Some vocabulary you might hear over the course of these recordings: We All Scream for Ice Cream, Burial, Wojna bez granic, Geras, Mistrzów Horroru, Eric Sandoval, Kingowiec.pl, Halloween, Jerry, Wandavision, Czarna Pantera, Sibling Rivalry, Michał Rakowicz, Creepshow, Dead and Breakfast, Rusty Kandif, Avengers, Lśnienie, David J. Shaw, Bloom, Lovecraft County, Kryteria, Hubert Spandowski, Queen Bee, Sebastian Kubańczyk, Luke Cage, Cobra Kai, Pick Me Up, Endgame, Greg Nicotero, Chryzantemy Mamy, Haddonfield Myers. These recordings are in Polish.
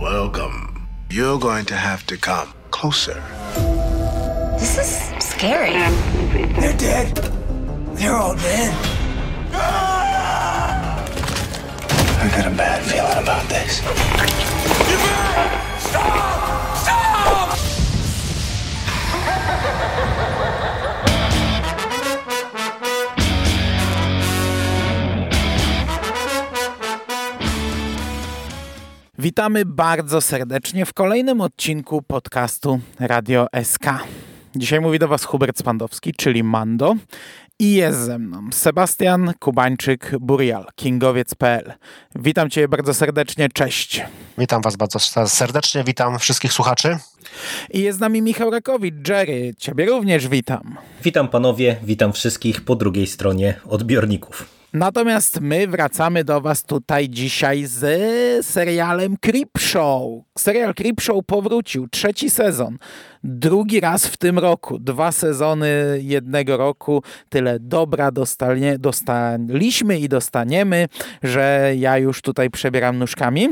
Welcome. You're going to have to come closer. This is scary. They're dead. They're all dead. I got a bad feeling about this. Stop! Stop! Witamy bardzo serdecznie w kolejnym odcinku podcastu Radio SK. Dzisiaj mówi do Was Hubert Spandowski, czyli Mando. I jest ze mną Sebastian Kubańczyk, Burial, Kingowiec.pl. Witam Cię bardzo serdecznie, cześć. Witam Was bardzo serdecznie, witam wszystkich słuchaczy. I jest z nami Michał Rakowicz, Jerry, Ciebie również witam. Witam panowie, witam wszystkich po drugiej stronie odbiorników. Natomiast my wracamy do Was tutaj dzisiaj z serialem Creepshow. Serial Creepshow powrócił, trzeci sezon, drugi raz w tym roku, 2 sezony jednego roku, tyle dobra dostaliśmy i dostaniemy, że ja już tutaj przebieram nóżkami.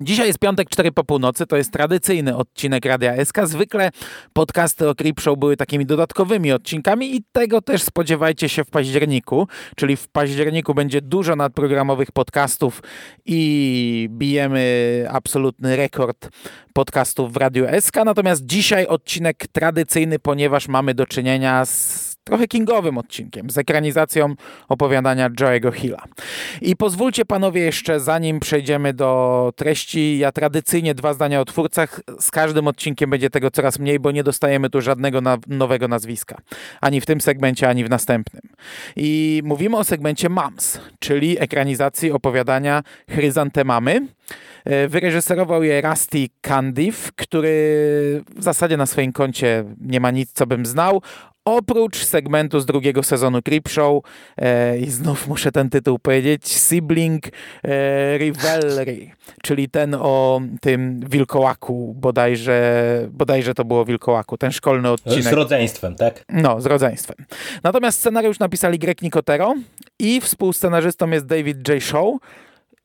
Dzisiaj jest piątek, 4 po północy, to jest tradycyjny odcinek Radia SK. Zwykle podcasty o Creepshow były takimi dodatkowymi odcinkami i tego też spodziewajcie się w październiku, czyli w październiku będzie dużo nadprogramowych podcastów i bijemy absolutny rekord podcastów w Radiu SK. Natomiast dzisiaj odcinek tradycyjny, ponieważ mamy do czynienia z trochę kingowym odcinkiem, z ekranizacją opowiadania Joe'ego Hilla. I pozwólcie panowie jeszcze, zanim przejdziemy do treści, ja tradycyjnie 2 zdania o twórcach. Z każdym odcinkiem będzie tego coraz mniej, bo nie dostajemy tu żadnego nowego nazwiska. Ani w tym segmencie, ani w następnym. I mówimy o segmencie Moms, czyli ekranizacji opowiadania Chryzantemy Mamy. Wyreżyserował je Rusty Kandif, który w zasadzie na swoim koncie nie ma nic, co bym znał. Oprócz segmentu z 2. sezonu Creepshow, i znów muszę ten tytuł powiedzieć, Sibling Rivalry, czyli ten o tym wilkołaku, bodajże to było wilkołaku, ten szkolny odcinek. Z rodzeństwem, tak? No, z rodzeństwem. Natomiast scenariusz napisali Greg Nicotero i współscenarzystą jest David J. Shaw.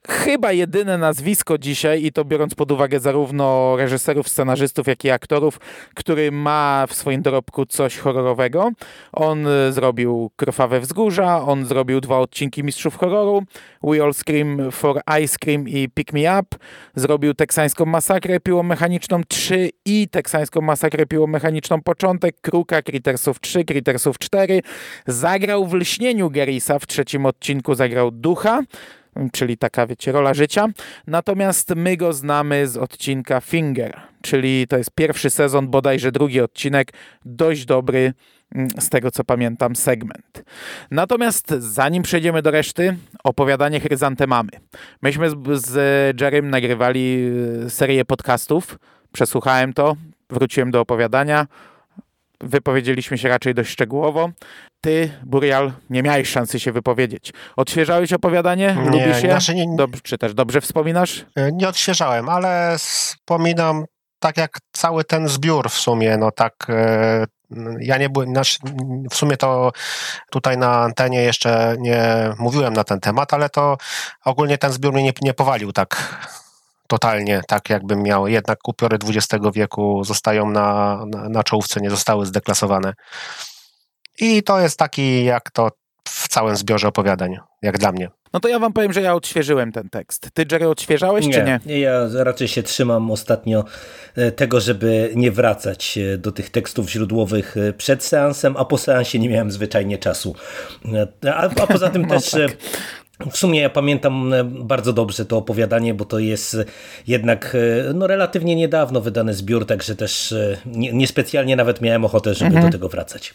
Chyba jedyne nazwisko dzisiaj, i to biorąc pod uwagę zarówno reżyserów, scenarzystów, jak i aktorów, który ma w swoim dorobku coś horrorowego. On zrobił Krwawe Wzgórza, on zrobił 2 odcinki Mistrzów Horroru, We All Scream for Ice Cream i Pick Me Up, zrobił Teksańską Masakrę Piłą Mechaniczną 3 i Teksańską Masakrę Piłą Mechaniczną Początek, Kruka, Kritersów 3, Kritersów 4. Zagrał w Lśnieniu Gerisa, w 3. odcinku zagrał ducha, czyli taka, wiecie, rola życia. Natomiast my go znamy z odcinka Finger, czyli to jest 1. sezon, bodajże 2. odcinek, dość dobry, z tego co pamiętam, segment. Natomiast zanim przejdziemy do reszty, opowiadanie Chryzantemy Mamy. Myśmy z Jerrym nagrywali serię podcastów, przesłuchałem to, wróciłem do opowiadania, wypowiedzieliśmy się raczej dość szczegółowo. Ty, Burial, nie miałeś szansy się wypowiedzieć. Odświeżałeś opowiadanie? Nie, lubisz je? Znaczy nie, czy też dobrze wspominasz? Nie odświeżałem, ale wspominam tak jak cały ten zbiór w sumie, no tak... Ja nie byłem, w sumie to tutaj na antenie jeszcze nie mówiłem na ten temat, ale to ogólnie ten zbiór mnie nie powalił tak... Totalnie, tak jakbym miał. Jednak upiory XX wieku zostają na czołówce, nie zostały zdeklasowane. I to jest taki, jak to w całym zbiorze opowiadań, jak dla mnie. No to ja wam powiem, że ja odświeżyłem ten tekst. Ty, Jerry, odświeżałeś czy nie? Nie, ja raczej się trzymam ostatnio tego, żeby nie wracać do tych tekstów źródłowych przed seansem, a po seansie nie miałem zwyczajnie czasu. A poza tym no też... Tak. W sumie ja pamiętam bardzo dobrze to opowiadanie, bo to jest jednak no, relatywnie niedawno wydany zbiór, także też niespecjalnie nawet miałem ochotę, żeby do tego wracać.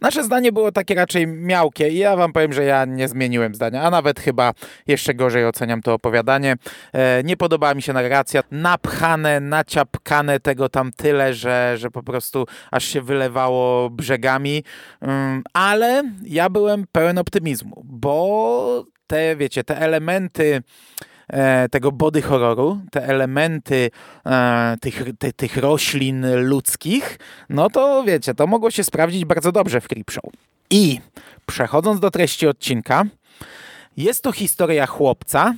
Nasze zdanie było takie raczej miałkie i ja wam powiem, że ja nie zmieniłem zdania, a nawet chyba jeszcze gorzej oceniam to opowiadanie. Nie podobała mi się narracja, napchane, naciapkane tego tam tyle, że po prostu aż się wylewało brzegami, ale ja byłem pełen optymizmu, bo... Te elementy tego body horroru, te elementy tych roślin ludzkich, no to wiecie, to mogło się sprawdzić bardzo dobrze w Creepshow. I przechodząc do treści odcinka, jest to historia chłopca,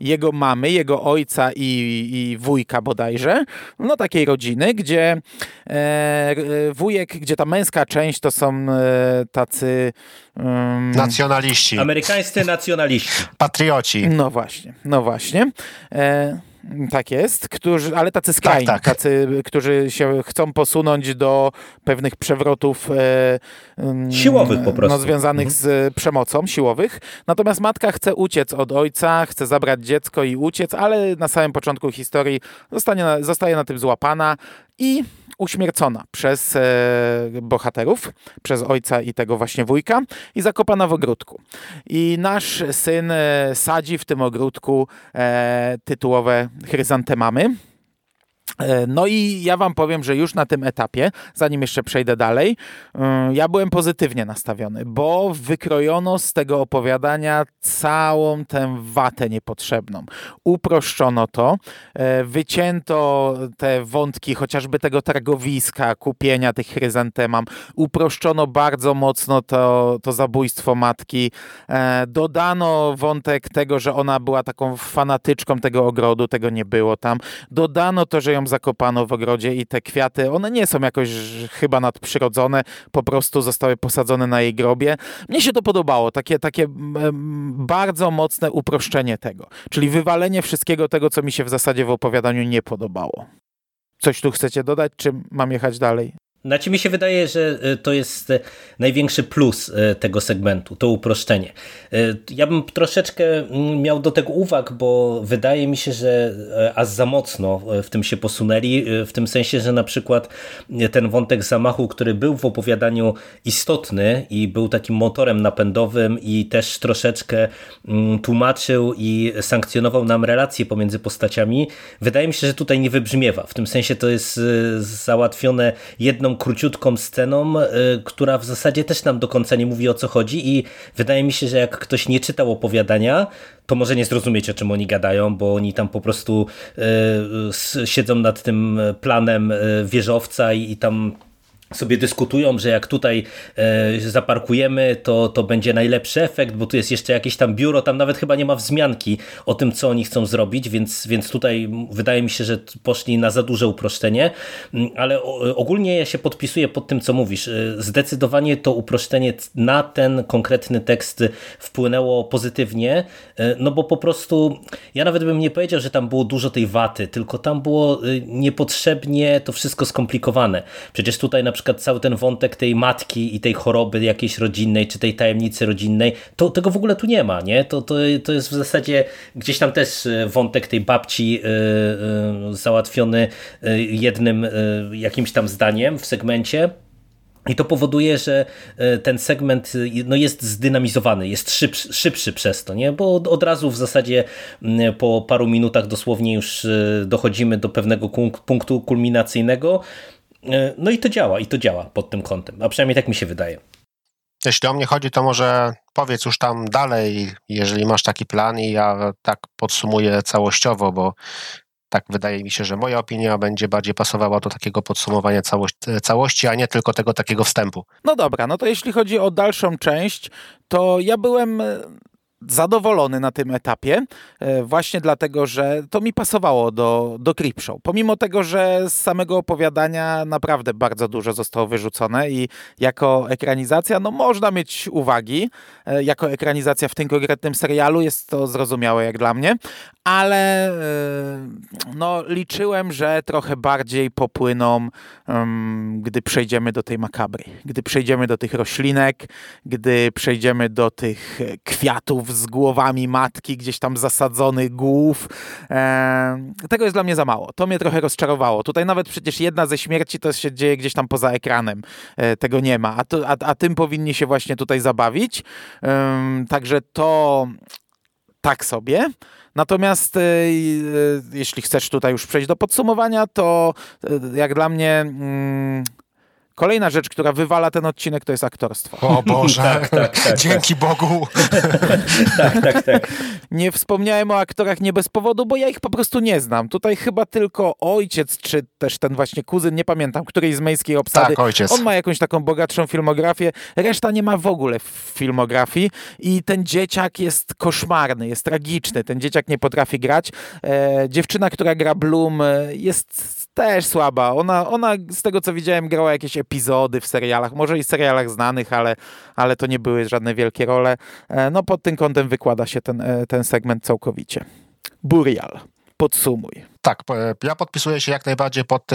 jego mamy, jego ojca i wujka bodajże, no takiej rodziny, gdzie wujek, gdzie ta męska część to są tacy... nacjonaliści. Amerykańscy nacjonaliści. Patrioci. No właśnie, no właśnie. Tak jest, którzy, ale tacy skrajni, tak. Tacy, którzy się chcą posunąć do pewnych przewrotów siłowych po prostu. No, związanych z przemocą, siłowych. Natomiast matka chce uciec od ojca, chce zabrać dziecko i uciec, ale na samym początku historii zostaje na tym złapana i uśmiercona przez bohaterów, przez ojca i tego właśnie wujka i zakopana w ogródku. I nasz syn sadzi w tym ogródku tytułowe chryzantemamy. No i ja wam powiem, że już na tym etapie, zanim jeszcze przejdę dalej, ja byłem pozytywnie nastawiony, bo wykrojono z tego opowiadania całą tę watę niepotrzebną. Uproszczono to, wycięto te wątki chociażby tego targowiska, kupienia tych chryzantemam, uproszczono bardzo mocno to zabójstwo matki, dodano wątek tego, że ona była taką fanatyczką tego ogrodu, tego nie było tam, dodano to, że ją zakopano w ogrodzie i te kwiaty, one nie są jakoś chyba nadprzyrodzone, po prostu zostały posadzone na jej grobie. Mnie się to podobało, takie bardzo mocne uproszczenie tego, czyli wywalenie wszystkiego tego, co mi się w zasadzie w opowiadaniu nie podobało. Coś tu chcecie dodać, czy mam jechać dalej? Znaczy mi się wydaje, że to jest największy plus tego segmentu, to uproszczenie. Ja bym troszeczkę miał do tego uwag, bo wydaje mi się, że aż za mocno w tym się posunęli, w tym sensie, że na przykład ten wątek zamachu, który był w opowiadaniu istotny i był takim motorem napędowym i też troszeczkę tłumaczył i sankcjonował nam relacje pomiędzy postaciami, wydaje mi się, że tutaj nie wybrzmiewa. W tym sensie to jest załatwione jedną króciutką sceną, która w zasadzie też nam do końca nie mówi, o co chodzi, i wydaje mi się, że jak ktoś nie czytał opowiadania, to może nie zrozumieć, o czym oni gadają, bo oni tam po prostu siedzą nad tym planem wieżowca i tam sobie dyskutują, że jak tutaj zaparkujemy, to będzie najlepszy efekt, bo tu jest jeszcze jakieś tam biuro, tam nawet chyba nie ma wzmianki o tym, co oni chcą zrobić, więc tutaj wydaje mi się, że poszli na za duże uproszczenie, ale ogólnie ja się podpisuję pod tym, co mówisz. Zdecydowanie to uproszczenie na ten konkretny tekst wpłynęło pozytywnie, no bo po prostu ja nawet bym nie powiedział, że tam było dużo tej waty, tylko tam było niepotrzebnie to wszystko skomplikowane. Przecież tutaj na przykład cały ten wątek tej matki i tej choroby jakiejś rodzinnej, czy tej tajemnicy rodzinnej, to tego w ogóle tu nie ma, nie? To jest w zasadzie gdzieś tam też wątek tej babci załatwiony jednym jakimś tam zdaniem w segmencie. I to powoduje, że ten segment no, jest zdynamizowany, jest szybszy przez to, nie? Bo od razu w zasadzie po paru minutach dosłownie już dochodzimy do pewnego punktu kulminacyjnego. No i to działa pod tym kątem, a przynajmniej tak mi się wydaje. Jeśli o mnie chodzi, to może powiedz już tam dalej, jeżeli masz taki plan, i ja tak podsumuję całościowo, bo tak wydaje mi się, że moja opinia będzie bardziej pasowała do takiego podsumowania całości, a nie tylko tego takiego wstępu. No dobra, no to jeśli chodzi o dalszą część, to ja byłem zadowolony na tym etapie, właśnie dlatego, że to mi pasowało do Creepshow. Pomimo tego, że z samego opowiadania naprawdę bardzo dużo zostało wyrzucone i jako ekranizacja, no można mieć uwagi, jako ekranizacja w tym konkretnym serialu jest to zrozumiałe jak dla mnie, ale no liczyłem, że trochę bardziej popłyną, gdy przejdziemy do tej makabry, gdy przejdziemy do tych roślinek, gdy przejdziemy do tych kwiatów z głowami matki, gdzieś tam zasadzonych głów. Tego jest dla mnie za mało. To mnie trochę rozczarowało. Tutaj nawet przecież jedna ze śmierci to się dzieje gdzieś tam poza ekranem. Tego nie ma. A tym powinni się właśnie tutaj zabawić. Także to tak sobie. Natomiast jeśli chcesz tutaj już przejść do podsumowania, to jak dla mnie Kolejna rzecz, która wywala ten odcinek, to jest aktorstwo. O Boże, tak, dzięki Bogu. tak. Nie wspomniałem o aktorach nie bez powodu, bo ja ich po prostu nie znam. Tutaj chyba tylko ojciec, czy też ten właśnie kuzyn, nie pamiętam, której z mejskiej obsady. Tak, ojciec. On ma jakąś taką bogatszą filmografię, reszta nie ma w ogóle filmografii i ten dzieciak jest koszmarny, jest tragiczny, ten dzieciak nie potrafi grać. Dziewczyna, która gra Bloom, jest też słaba. Ona z tego, co widziałem, grała jakieś epizody w serialach, może i serialach znanych, ale to nie były żadne wielkie role. No pod tym kątem wykłada się ten segment całkowicie. Burial. Podsumuj. Tak, ja podpisuję się jak najbardziej pod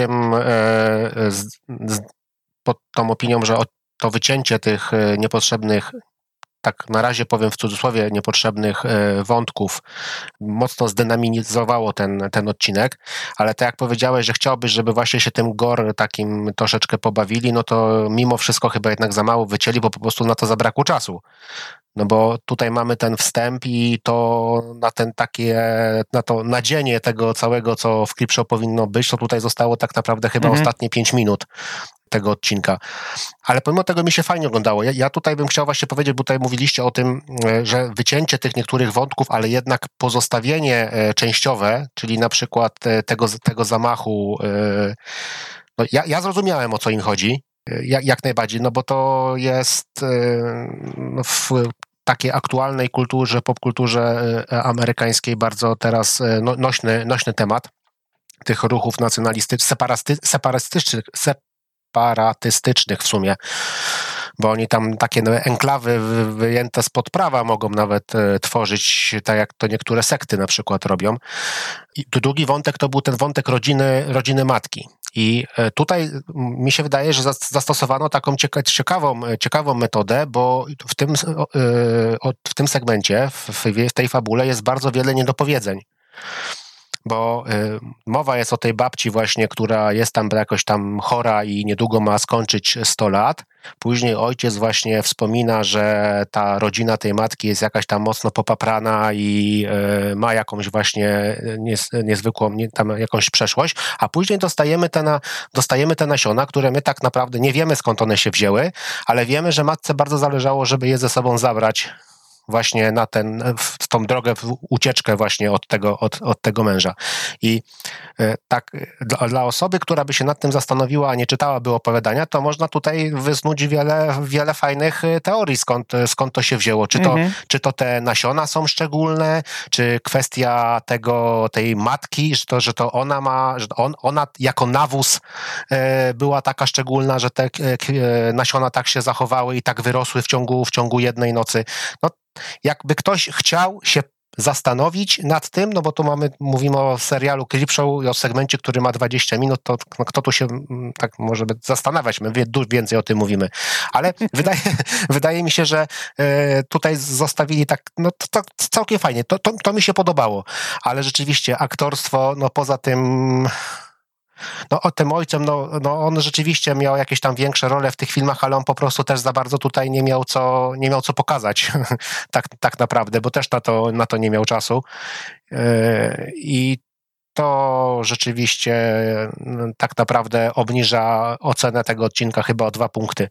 tą opinią, że to wycięcie tych niepotrzebnych, tak na razie powiem w cudzysłowie, niepotrzebnych wątków mocno zdynamizowało ten odcinek, ale tak jak powiedziałeś, że chciałbyś, żeby właśnie się tym gore takim troszeczkę pobawili, no to mimo wszystko chyba jednak za mało wycięli, bo po prostu na to zabrakło czasu. No bo tutaj mamy ten wstęp i to na to nadzienie tego całego, co w Creepshow powinno być, to tutaj zostało tak naprawdę chyba ostatnie 5 minut tego odcinka. Ale pomimo tego mi się fajnie oglądało. Ja tutaj bym chciał właśnie powiedzieć, bo tutaj mówiliście o tym, że wycięcie tych niektórych wątków, ale jednak pozostawienie częściowe, czyli na przykład tego zamachu. No ja zrozumiałem, o co im chodzi. Jak najbardziej, no bo to jest w takiej aktualnej kulturze, popkulturze amerykańskiej bardzo teraz nośny temat tych ruchów nacjonalistycznych, separatystycznych w sumie, bo oni tam takie enklawy wyjęte spod prawa mogą nawet tworzyć, tak jak to niektóre sekty na przykład robią. I drugi wątek to był ten wątek rodziny matki. I tutaj mi się wydaje, że zastosowano taką ciekawą metodę, bo w tym segmencie, w tej fabule jest bardzo wiele niedopowiedzeń. Bo mowa jest o tej babci właśnie, która jest tam jakoś tam chora i niedługo ma skończyć 100 lat. Później ojciec właśnie wspomina, że ta rodzina tej matki jest jakaś tam mocno popaprana i ma jakąś właśnie niezwykłą tam jakąś przeszłość, a później dostajemy te nasiona, które my tak naprawdę nie wiemy, skąd one się wzięły, ale wiemy, że matce bardzo zależało, żeby je ze sobą zabrać właśnie na tą drogę, w ucieczkę właśnie od tego męża. I tak dla osoby, która by się nad tym zastanowiła, a nie czytałaby opowiadania, to można tutaj wysnuć wiele fajnych teorii, skąd to się wzięło. Czy to te nasiona są szczególne, czy kwestia tej matki, że to ona ma, ona jako nawóz była taka szczególna, że te nasiona tak się zachowały i tak wyrosły w ciągu jednej nocy. No, jakby ktoś chciał się zastanowić nad tym, no bo tu mówimy o serialu Creepshow i o segmencie, który ma 20 minut, to kto tu się tak może zastanawiać, my więcej o tym mówimy, ale wydaje mi się, że tutaj zostawili tak, no to całkiem fajnie, to mi się podobało, ale rzeczywiście aktorstwo, no poza tym... No o tym ojcem, no on rzeczywiście miał jakieś tam większe role w tych filmach, ale on po prostu też za bardzo tutaj nie miał co pokazać tak naprawdę, bo też na to nie miał czasu i to rzeczywiście tak naprawdę obniża ocenę tego odcinka chyba o 2 punkty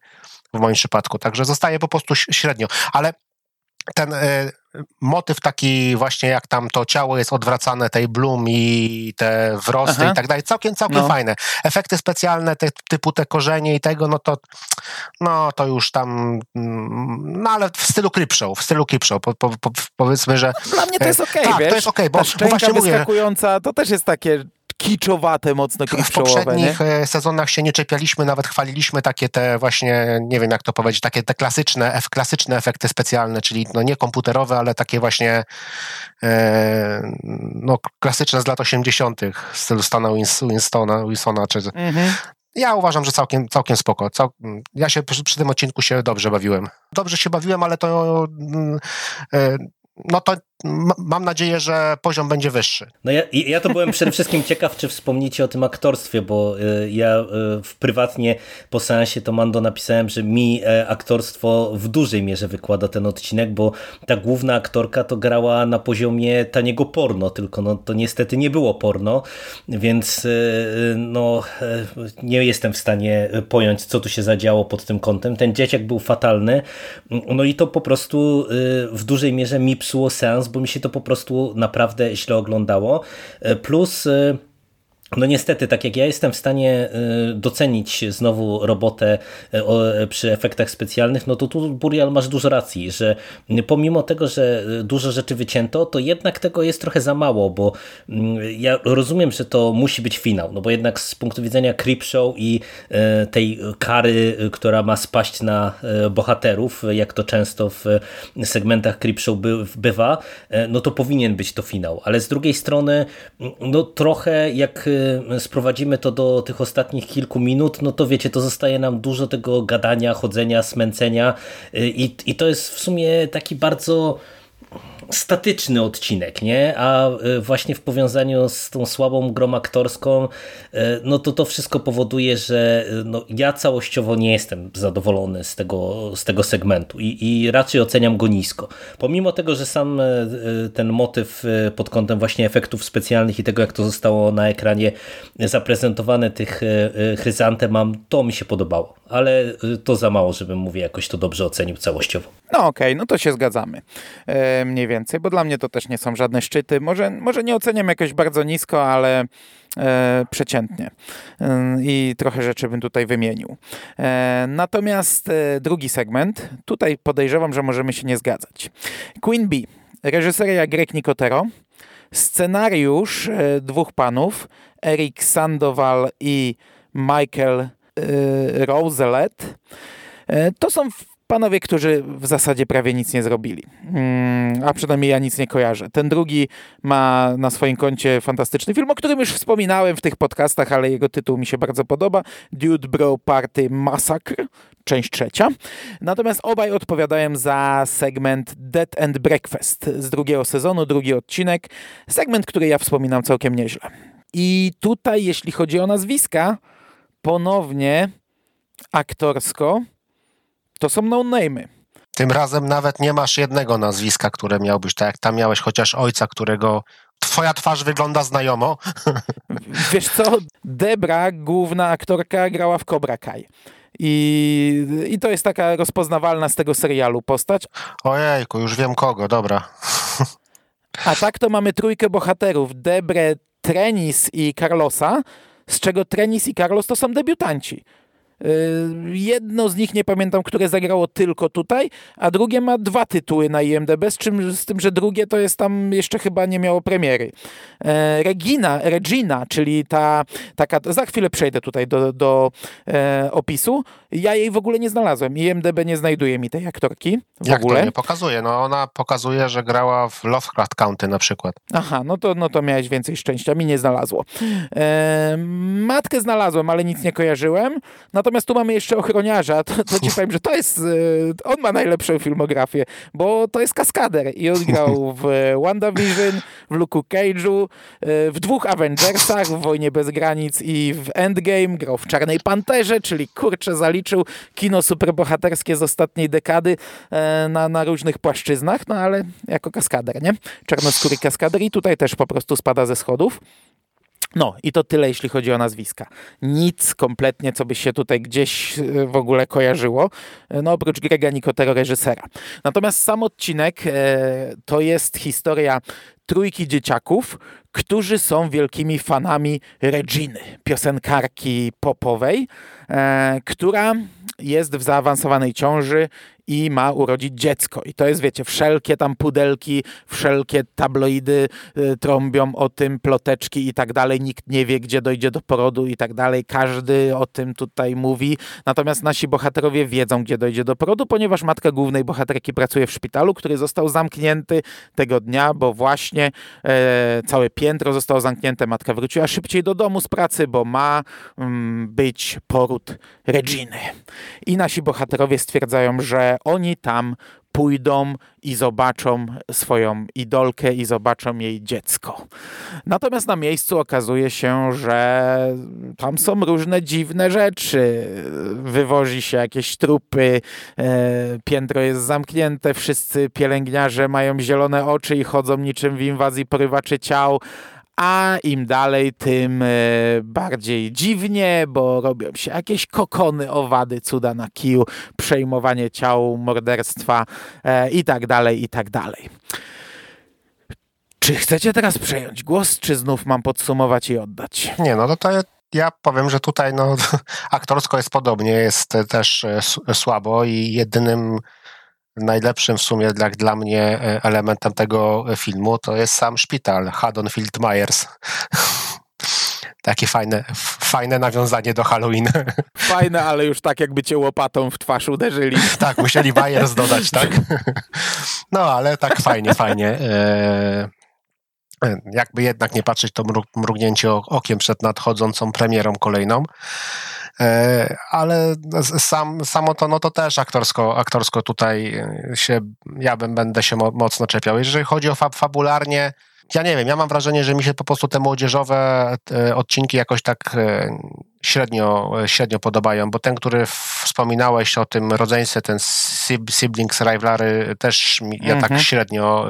w moim przypadku, także zostaje po prostu średnio, ale ten motyw taki właśnie, jak tam to ciało jest odwracane, tej Bloom i te wrosty i tak dalej, całkiem no. Fajne. Efekty specjalne, typu te korzenie i tego, no to już tam, no ale w stylu Creepshow, powiedzmy, że... No, dla mnie to jest okej, tak, wiesz? To jest okej, bo szczęka wyskakująca, to też jest takie... kiczowate, mocno creepshowowe. W poprzednich sezonach się nie czepialiśmy, nawet chwaliliśmy takie te właśnie, nie wiem jak to powiedzieć, takie te klasyczne efekty specjalne, czyli no nie komputerowe, ale takie właśnie klasyczne z lat 80. w stylu Stana Wilsona. Ja uważam, że całkiem spoko. Ja się przy tym odcinku dobrze się bawiłem, ale to mam nadzieję, że poziom będzie wyższy. No ja to byłem przede wszystkim ciekaw, czy wspomnicie o tym aktorstwie, bo ja prywatnie po seansie Tomando napisałem, że mi aktorstwo w dużej mierze wykłada ten odcinek, bo ta główna aktorka to grała na poziomie taniego porno, tylko no, to niestety nie było porno, więc no, nie jestem w stanie pojąć, co tu się zadziało pod tym kątem. Ten dzieciak był fatalny, no i to po prostu w dużej mierze mi psuło seans, bo mi się to po prostu naprawdę źle oglądało. Plus, no niestety, tak jak ja jestem w stanie docenić znowu robotę przy efektach specjalnych, no to tu, Burial, masz dużo racji, że pomimo tego, że dużo rzeczy wycięto, to jednak tego jest trochę za mało, bo ja rozumiem, że to musi być finał, no bo jednak z punktu widzenia Creepshow i tej kary, która ma spaść na bohaterów, jak to często w segmentach Creepshow bywa, no to powinien być to finał, ale z drugiej strony no trochę jak sprowadzimy to do tych ostatnich kilku minut, no to wiecie, to zostaje nam dużo tego gadania, chodzenia, smęcenia i to jest w sumie taki bardzo statyczny odcinek, nie? A właśnie w powiązaniu z tą słabą grą aktorską, no to wszystko powoduje, że no ja całościowo nie jestem zadowolony z tego segmentu i raczej oceniam go nisko. Pomimo tego, że sam ten motyw pod kątem właśnie efektów specjalnych i tego, jak to zostało na ekranie zaprezentowane, tych chryzantem mam, to mi się podobało, ale to za mało, żebym, mówię, jakoś to dobrze ocenił całościowo. No okej, no to się zgadzamy. Mniej więcej, bo dla mnie to też nie są żadne szczyty. Może nie oceniam jakoś bardzo nisko, ale przeciętnie. I trochę rzeczy bym tutaj wymienił. Natomiast drugi segment, tutaj podejrzewam, że możemy się nie zgadzać. Queen Bee, reżyseria Greg Nicotero, scenariusz dwóch panów, Eric Sandoval i Michael Rosalette. To są panowie, którzy w zasadzie prawie nic nie zrobili. A przynajmniej ja nic nie kojarzę. Ten drugi ma na swoim koncie fantastyczny film, o którym już wspominałem w tych podcastach, ale jego tytuł mi się bardzo podoba. Dude Bro Party Massacre, część trzecia. Natomiast obaj odpowiadają za segment Dead and Breakfast z drugiego sezonu, drugi odcinek. Segment, który ja wspominam całkiem nieźle. I tutaj, jeśli chodzi o nazwiska, ponownie aktorsko to są no-name'y. Tym razem nawet nie masz jednego nazwiska, które miałbyś, tak jak tam miałeś chociaż ojca, którego twoja twarz wygląda znajomo. Wiesz co, Debra, główna aktorka, grała w Cobra Kai. I to jest taka rozpoznawalna z tego serialu postać. Ojejku, już wiem kogo, dobra. A tak to mamy trójkę bohaterów, Debrę, Trenis i Carlosa, z czego Trenis i Carlos to są debiutanci. Jedno z nich, nie pamiętam, które zagrało tylko tutaj, a drugie ma dwa tytuły na IMDb, z tym, że drugie to jest tam jeszcze chyba nie miało premiery. Regina, czyli taka, za chwilę przejdę tutaj do opisu. Ja jej w ogóle nie znalazłem. IMDb nie znajduje mi tej aktorki w Jak ogóle. To nie pokazuje? No ona pokazuje, że grała w Lovecraft County na przykład. Aha, no to miałeś więcej szczęścia. Mi nie znalazło. Matkę znalazłem, ale nic nie kojarzyłem. Natomiast tu mamy jeszcze ochroniarza, to ci powiem, że to jest, on ma najlepszą filmografię, bo to jest kaskader i on grał w Wandavision, w Luke'u Cage'u, w dwóch Avengersach, w Wojnie bez granic i w Endgame, grał w Czarnej Panterze, czyli kurczę zaliczył kino superbohaterskie z ostatniej dekady na różnych płaszczyznach, no ale jako kaskader, nie? Czarnoskóry kaskader i tutaj też po prostu spada ze schodów. No i to tyle, jeśli chodzi o nazwiska. Nic kompletnie, co by się tutaj gdzieś w ogóle kojarzyło, no oprócz Grega Nicotero, reżysera. Natomiast sam odcinek to jest historia trójki dzieciaków, którzy są wielkimi fanami Reginy, piosenkarki popowej, która jest w zaawansowanej ciąży i ma urodzić dziecko. I to jest, wiecie, wszelkie tam pudelki, wszelkie tabloidy trąbią o tym, ploteczki i tak dalej. Nikt nie wie, gdzie dojdzie do porodu i tak dalej. Każdy o tym tutaj mówi. Natomiast nasi bohaterowie wiedzą, gdzie dojdzie do porodu, ponieważ matka głównej bohaterki pracuje w szpitalu, który został zamknięty tego dnia, bo właśnie całe piętro zostało zamknięte. Matka wróciła szybciej do domu z pracy, bo ma być poród Reginy. I nasi bohaterowie stwierdzają, że oni tam pójdą i zobaczą swoją idolkę i zobaczą jej dziecko. Natomiast na miejscu okazuje się, że tam są różne dziwne rzeczy. Wywozi się jakieś trupy, piętro jest zamknięte, wszyscy pielęgniarze mają zielone oczy i chodzą niczym w inwazji porywaczy ciał. A im dalej, tym bardziej dziwnie, bo robią się jakieś kokony, owady, cuda na kiju, przejmowanie ciał, morderstwa i tak dalej, i tak dalej. Czy chcecie teraz przejąć głos, czy znów mam podsumować i oddać? Nie, no to ja powiem, że tutaj no, aktorsko jest podobnie, jest też słabo i jedynym najlepszym w sumie dla mnie elementem tego filmu to jest sam szpital, Haddonfield Myers. Takie fajne nawiązanie do Halloween. Fajne, ale już tak jakby cię łopatą w twarz uderzyli. Tak, musieli Myers dodać, tak? No, ale tak fajnie. Jakby jednak nie patrzeć, to mrugnięcie okiem przed nadchodzącą premierą kolejną. Ale samo to, no to też aktorsko tutaj będę się mocno czepiał. Jeżeli chodzi o fabularnie, ja nie wiem, ja mam wrażenie, że mi się po prostu te młodzieżowe odcinki jakoś tak średnio podobają, bo ten, który wspominałeś o tym rodzeństwie, ten Sibling Rivalry, też ja tak średnio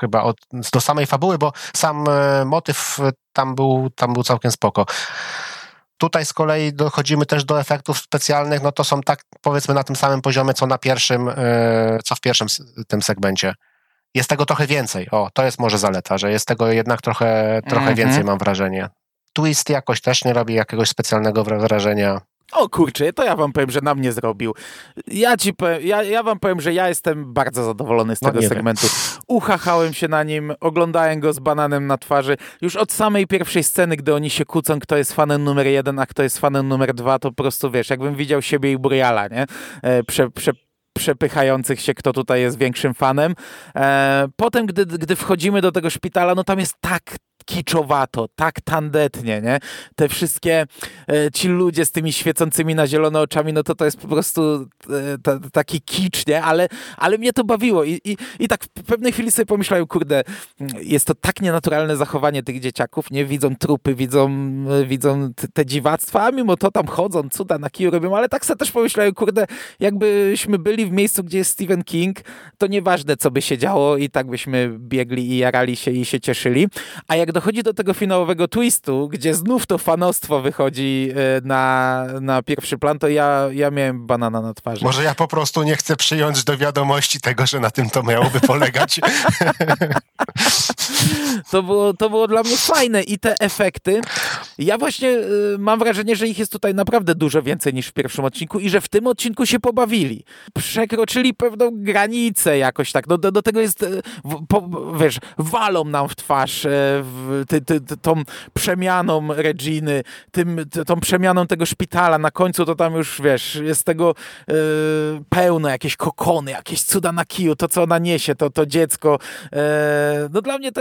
chyba do samej fabuły, bo sam motyw tam był całkiem spoko. Tutaj z kolei dochodzimy też do efektów specjalnych, no to są tak powiedzmy na tym samym poziomie, co w pierwszym tym segmencie. Jest tego trochę więcej, to jest może zaleta, że jest tego jednak trochę więcej, mam wrażenie. Twist jakoś też nie robi jakiegoś specjalnego wrażenia. O kurczę, to ja wam powiem, że na mnie zrobił. Ja wam powiem, że ja jestem bardzo zadowolony z tego segmentu. Uchachałem się na nim, oglądałem go z bananem na twarzy. Już od samej pierwszej sceny, gdy oni się kłócą, kto jest fanem numer 1, a kto jest fanem numer 2, to po prostu wiesz, jakbym widział siebie i Buriala, nie? Przepychających się, kto tutaj jest większym fanem. Potem, gdy wchodzimy do tego szpitala, no tam jest tak kiczowato, tak tandetnie, nie? Te wszystkie, ci ludzie z tymi świecącymi na zielono oczami, no to jest po prostu taki kicz, nie? Ale mnie to bawiło i tak w pewnej chwili sobie pomyślałem, kurde, jest to tak nienaturalne zachowanie tych dzieciaków, nie? Widzą trupy, widzą te dziwactwa, a mimo to tam chodzą, cuda na kiju robią, ale tak sobie też pomyślałem, kurde, jakbyśmy byli w miejscu, gdzie jest Stephen King, to nieważne, co by się działo i tak byśmy biegli i jarali się i się cieszyli, a jak dochodzi do tego finałowego twistu, gdzie znów to fanostwo wychodzi na pierwszy plan, to ja miałem banana na twarzy. Może ja po prostu nie chcę przyjąć do wiadomości tego, że na tym to miałoby polegać. To było dla mnie fajne i te efekty. Ja właśnie mam wrażenie, że ich jest tutaj naprawdę dużo więcej niż w pierwszym odcinku i że w tym odcinku się pobawili. Przekroczyli pewną granicę jakoś tak. No, do tego jest, wiesz, walą nam w twarz tą przemianą Reginy, tą przemianą tego szpitala. Na końcu to tam już, wiesz, jest tego pełno, jakieś kokony, jakieś cuda na kiju, to co ona niesie, to dziecko. No dla mnie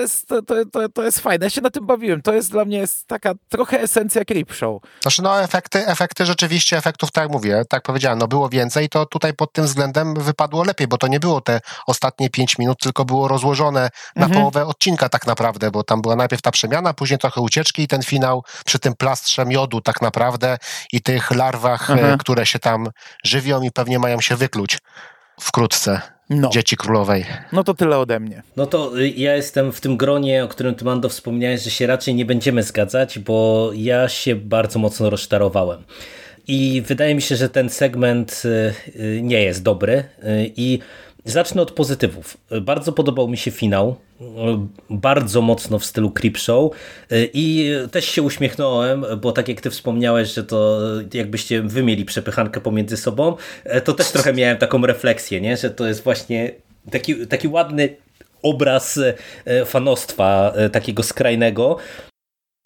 to jest fajne. Ja się na tym bawiłem. To jest dla mnie taka trochę esencja Creepshow. Znaczy no efekty rzeczywiście, efektów tak jak mówię, tak powiedziałem, no było więcej, to tutaj pod tym względem wypadło lepiej, bo to nie było te ostatnie 5 minut, tylko było rozłożone na połowę odcinka tak naprawdę, bo tam była najpierw ta przemiana, później trochę ucieczki i ten finał przy tym plastrze miodu tak naprawdę i tych larwach, które się tam żywią i pewnie mają się wykluć wkrótce. No. Dzieci Królowej. No to tyle ode mnie. No to ja jestem w tym gronie, o którym ty, Mando, wspomniałeś, że się raczej nie będziemy zgadzać, bo ja się bardzo mocno rozczarowałem. I wydaje mi się, że ten segment nie jest dobry. I zacznę od pozytywów. Bardzo podobał mi się finał. Bardzo mocno w stylu Creepshow. I też się uśmiechnąłem, bo tak jak ty wspomniałeś, że to jakbyście wy mieli przepychankę pomiędzy sobą, to też trochę miałem taką refleksję, nie? Że to jest właśnie taki ładny obraz fanostwa, takiego skrajnego.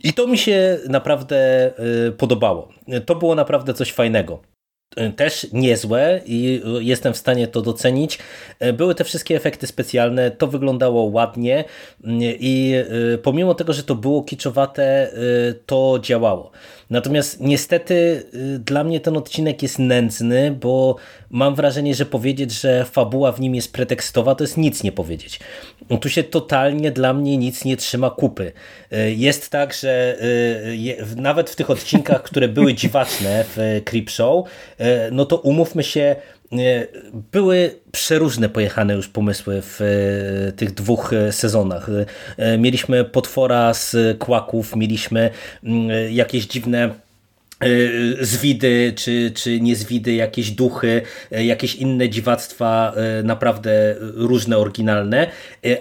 I to mi się naprawdę podobało. To było naprawdę coś fajnego. też niezłe i jestem w stanie to docenić. Były te wszystkie efekty specjalne, to wyglądało ładnie i pomimo tego, że to było kiczowate, to działało. Natomiast niestety dla mnie ten odcinek jest nędzny, bo mam wrażenie, że powiedzieć, że fabuła w nim jest pretekstowa, to jest nic nie powiedzieć. Tu się totalnie dla mnie nic nie trzyma kupy. Jest tak, że nawet w tych odcinkach, które były dziwaczne w Creepshow, no to umówmy się, były przeróżne pojechane już pomysły w tych dwóch sezonach. Mieliśmy potwora z Kłaków, mieliśmy jakieś dziwne zwidy czy niezwidy, jakieś duchy, jakieś inne dziwactwa, naprawdę różne, oryginalne,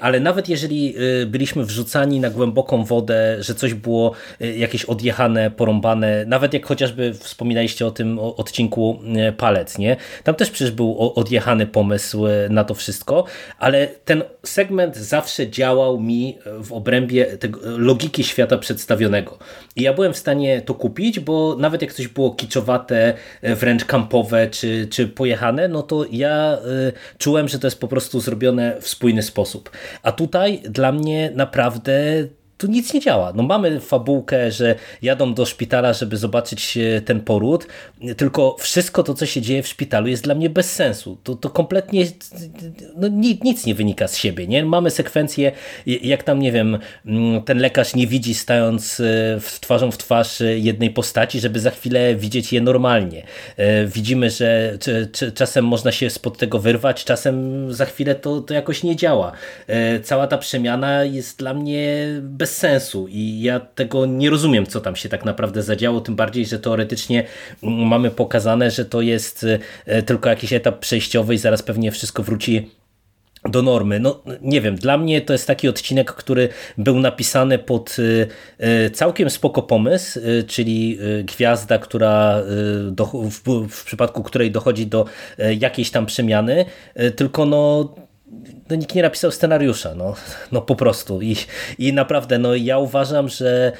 ale nawet jeżeli byliśmy wrzucani na głęboką wodę, że coś było jakieś odjechane, porąbane, nawet jak chociażby wspominaliście o tym odcinku Palec, nie? Tam też przecież był odjechany pomysł na to wszystko, ale ten segment zawsze działał mi w obrębie tego logiki świata przedstawionego i ja byłem w stanie to kupić, bo nawet jak coś było kiczowate, wręcz kampowe czy pojechane, no to ja czułem, że to jest po prostu zrobione w spójny sposób. A tutaj dla mnie naprawdę tu nic nie działa. No mamy fabułkę, że jadą do szpitala, żeby zobaczyć ten poród, tylko wszystko to, co się dzieje w szpitalu, jest dla mnie bez sensu. To kompletnie no, nic nie wynika z siebie. Nie? Mamy sekwencję, jak tam, nie wiem, ten lekarz nie widzi, stając twarzą w twarz jednej postaci, żeby za chwilę widzieć je normalnie. Widzimy, że czasem można się spod tego wyrwać, czasem za chwilę to jakoś nie działa. Cała ta przemiana jest dla mnie bez sensu i ja tego nie rozumiem, co tam się tak naprawdę zadziało, tym bardziej, że teoretycznie mamy pokazane, że to jest tylko jakiś etap przejściowy i zaraz pewnie wszystko wróci do normy. No nie wiem, dla mnie to jest taki odcinek, który był napisany pod całkiem spoko pomysł, czyli gwiazda, która w przypadku której dochodzi do jakiejś tam przemiany, tylko no nikt nie napisał scenariusza, no po prostu. I naprawdę, no ja uważam, że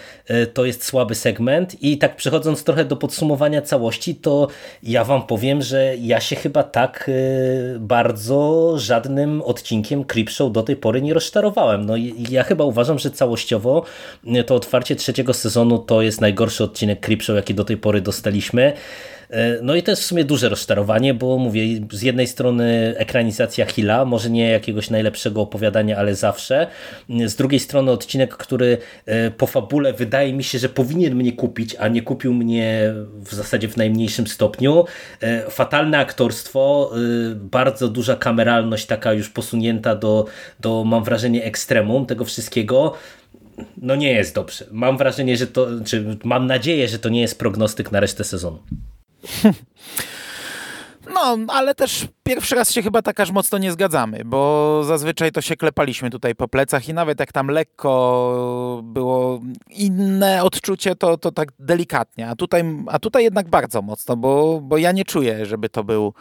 to jest słaby segment i tak przechodząc trochę do podsumowania całości, to ja wam powiem, że ja się chyba tak bardzo żadnym odcinkiem Creepshow do tej pory nie rozczarowałem. No ja chyba uważam, że całościowo to otwarcie trzeciego sezonu to jest najgorszy odcinek Creepshow, jaki do tej pory dostaliśmy. No i to jest w sumie duże rozczarowanie, bo mówię, z jednej strony ekranizacja Hilla, może nie jakiegoś najlepszego opowiadania, ale zawsze. Z drugiej strony odcinek, który po fabule wydaje mi się, że powinien mnie kupić, a nie kupił mnie w zasadzie w najmniejszym stopniu. Fatalne aktorstwo, bardzo duża kameralność, taka już posunięta do mam wrażenie ekstremum tego wszystkiego. No nie jest dobrze. Mam wrażenie, że to, czy mam nadzieję, że to nie jest prognostyk na resztę sezonu. No, ale też pierwszy raz się chyba tak aż mocno nie zgadzamy, bo zazwyczaj to się klepaliśmy tutaj po plecach i nawet jak tam lekko było inne odczucie, to tak delikatnie. A tutaj jednak bardzo mocno, bo ja nie czuję, żeby to był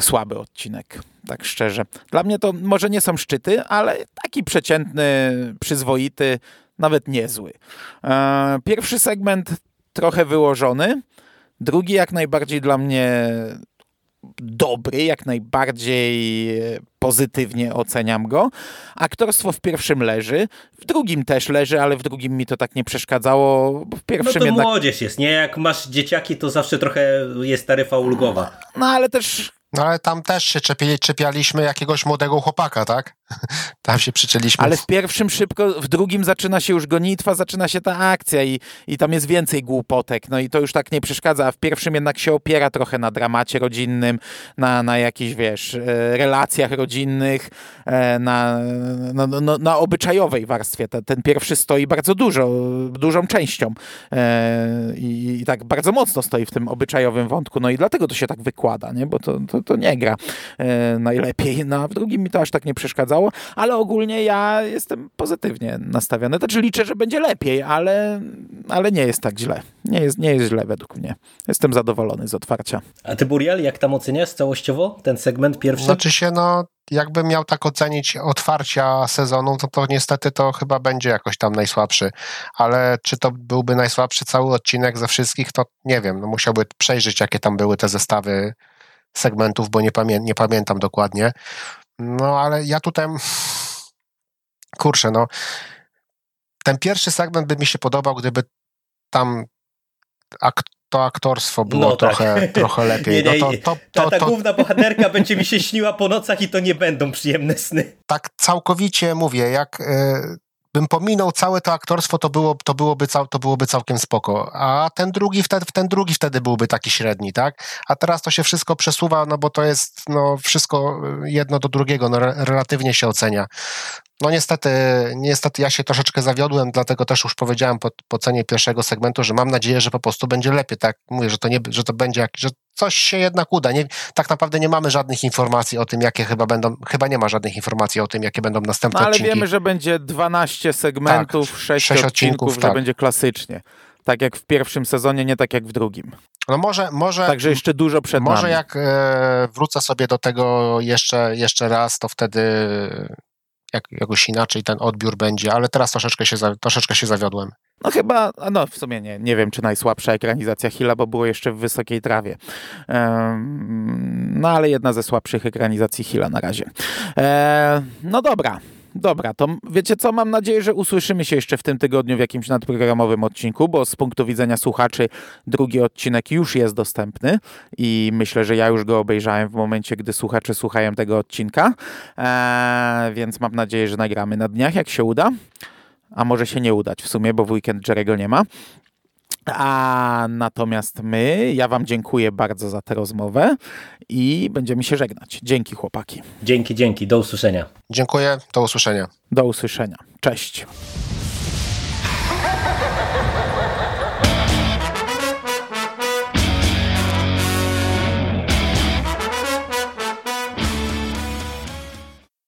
słaby odcinek, tak szczerze. Dla mnie to może nie są szczyty, ale taki przeciętny, przyzwoity, nawet niezły. Pierwszy segment trochę wyłożony, drugi jak najbardziej dla mnie dobry, jak najbardziej pozytywnie oceniam go. Aktorstwo w pierwszym leży, w drugim też leży, ale w drugim mi to tak nie przeszkadzało. W pierwszym to jednak młodzież jest, nie? Jak masz dzieciaki, to zawsze trochę jest taryfa ulgowa. No ale też... No ale tam też się czepialiśmy jakiegoś młodego chłopaka, tak? Tam się przyczyliśmy. Ale w pierwszym szybko, w drugim zaczyna się już gonitwa, zaczyna się ta akcja i tam jest więcej głupotek. No i to już tak nie przeszkadza, a w pierwszym jednak się opiera trochę na dramacie rodzinnym, na jakichś, wiesz, relacjach rodzinnych, na obyczajowej warstwie. Ten pierwszy stoi bardzo dużą częścią i tak bardzo mocno stoi w tym obyczajowym wątku. No i dlatego to się tak wykłada, nie? Bo to nie gra najlepiej. No a w drugim mi to aż tak nie przeszkadzało. podobało, ale ogólnie ja jestem pozytywnie nastawiony. Znaczy liczę, że będzie lepiej, ale nie jest tak źle. Nie jest źle według mnie. Jestem zadowolony z otwarcia. A ty, Burial, jak tam oceniasz całościowo ten segment pierwszy? Znaczy się, no jakbym miał tak ocenić otwarcia sezonu, to niestety to chyba będzie jakoś tam najsłabszy. Ale czy to byłby najsłabszy cały odcinek ze wszystkich, to nie wiem. No musiałby przejrzeć, jakie tam były te zestawy segmentów, bo nie pamiętam dokładnie. No ale ja tutaj... Kurczę, no... Ten pierwszy segment by mi się podobał, gdyby tam to aktorstwo było trochę lepiej. Ta główna bohaterka będzie mi się śniła po nocach i to nie będą przyjemne sny. Tak całkowicie mówię, jak... bym pominął całe to aktorstwo, to byłoby całkiem spoko. A ten drugi wtedy byłby taki średni, tak? A teraz to się wszystko przesuwa, no bo to jest no, wszystko jedno do drugiego, no, relatywnie się ocenia. No niestety ja się troszeczkę zawiodłem, dlatego też już powiedziałem po cenie pierwszego segmentu, że mam nadzieję, że po prostu będzie lepiej, tak? Mówię, że to będzie że coś się jednak uda. Nie, tak naprawdę nie mamy żadnych informacji o tym, jakie jakie będą następne odcinki. Ale wiemy, że będzie 12 segmentów, tak, 6 odcinków, że tak. Będzie klasycznie. Tak jak w pierwszym sezonie, nie tak jak w drugim. No może także jeszcze dużo przed nami. Może jak wrócę sobie do tego jeszcze raz, to wtedy... jakoś inaczej ten odbiór będzie, ale teraz troszeczkę się zawiodłem. No chyba, w sumie nie wiem, czy najsłabsza ekranizacja Hilla, bo było jeszcze w Wysokiej Trawie. No ale jedna ze słabszych ekranizacji Hilla na razie. No dobra. Dobra, to wiecie co, mam nadzieję, że usłyszymy się jeszcze w tym tygodniu w jakimś nadprogramowym odcinku, bo z punktu widzenia słuchaczy drugi odcinek już jest dostępny i myślę, że ja już go obejrzałem w momencie, gdy słuchacze słuchają tego odcinka, więc mam nadzieję, że nagramy na dniach, jak się uda, a może się nie udać w sumie, bo w weekend Jerry'ego nie ma. A natomiast ja wam dziękuję bardzo za tę rozmowę i będziemy się żegnać. Dzięki, chłopaki. Dzięki, do usłyszenia. Dziękuję, do usłyszenia. Do usłyszenia, cześć.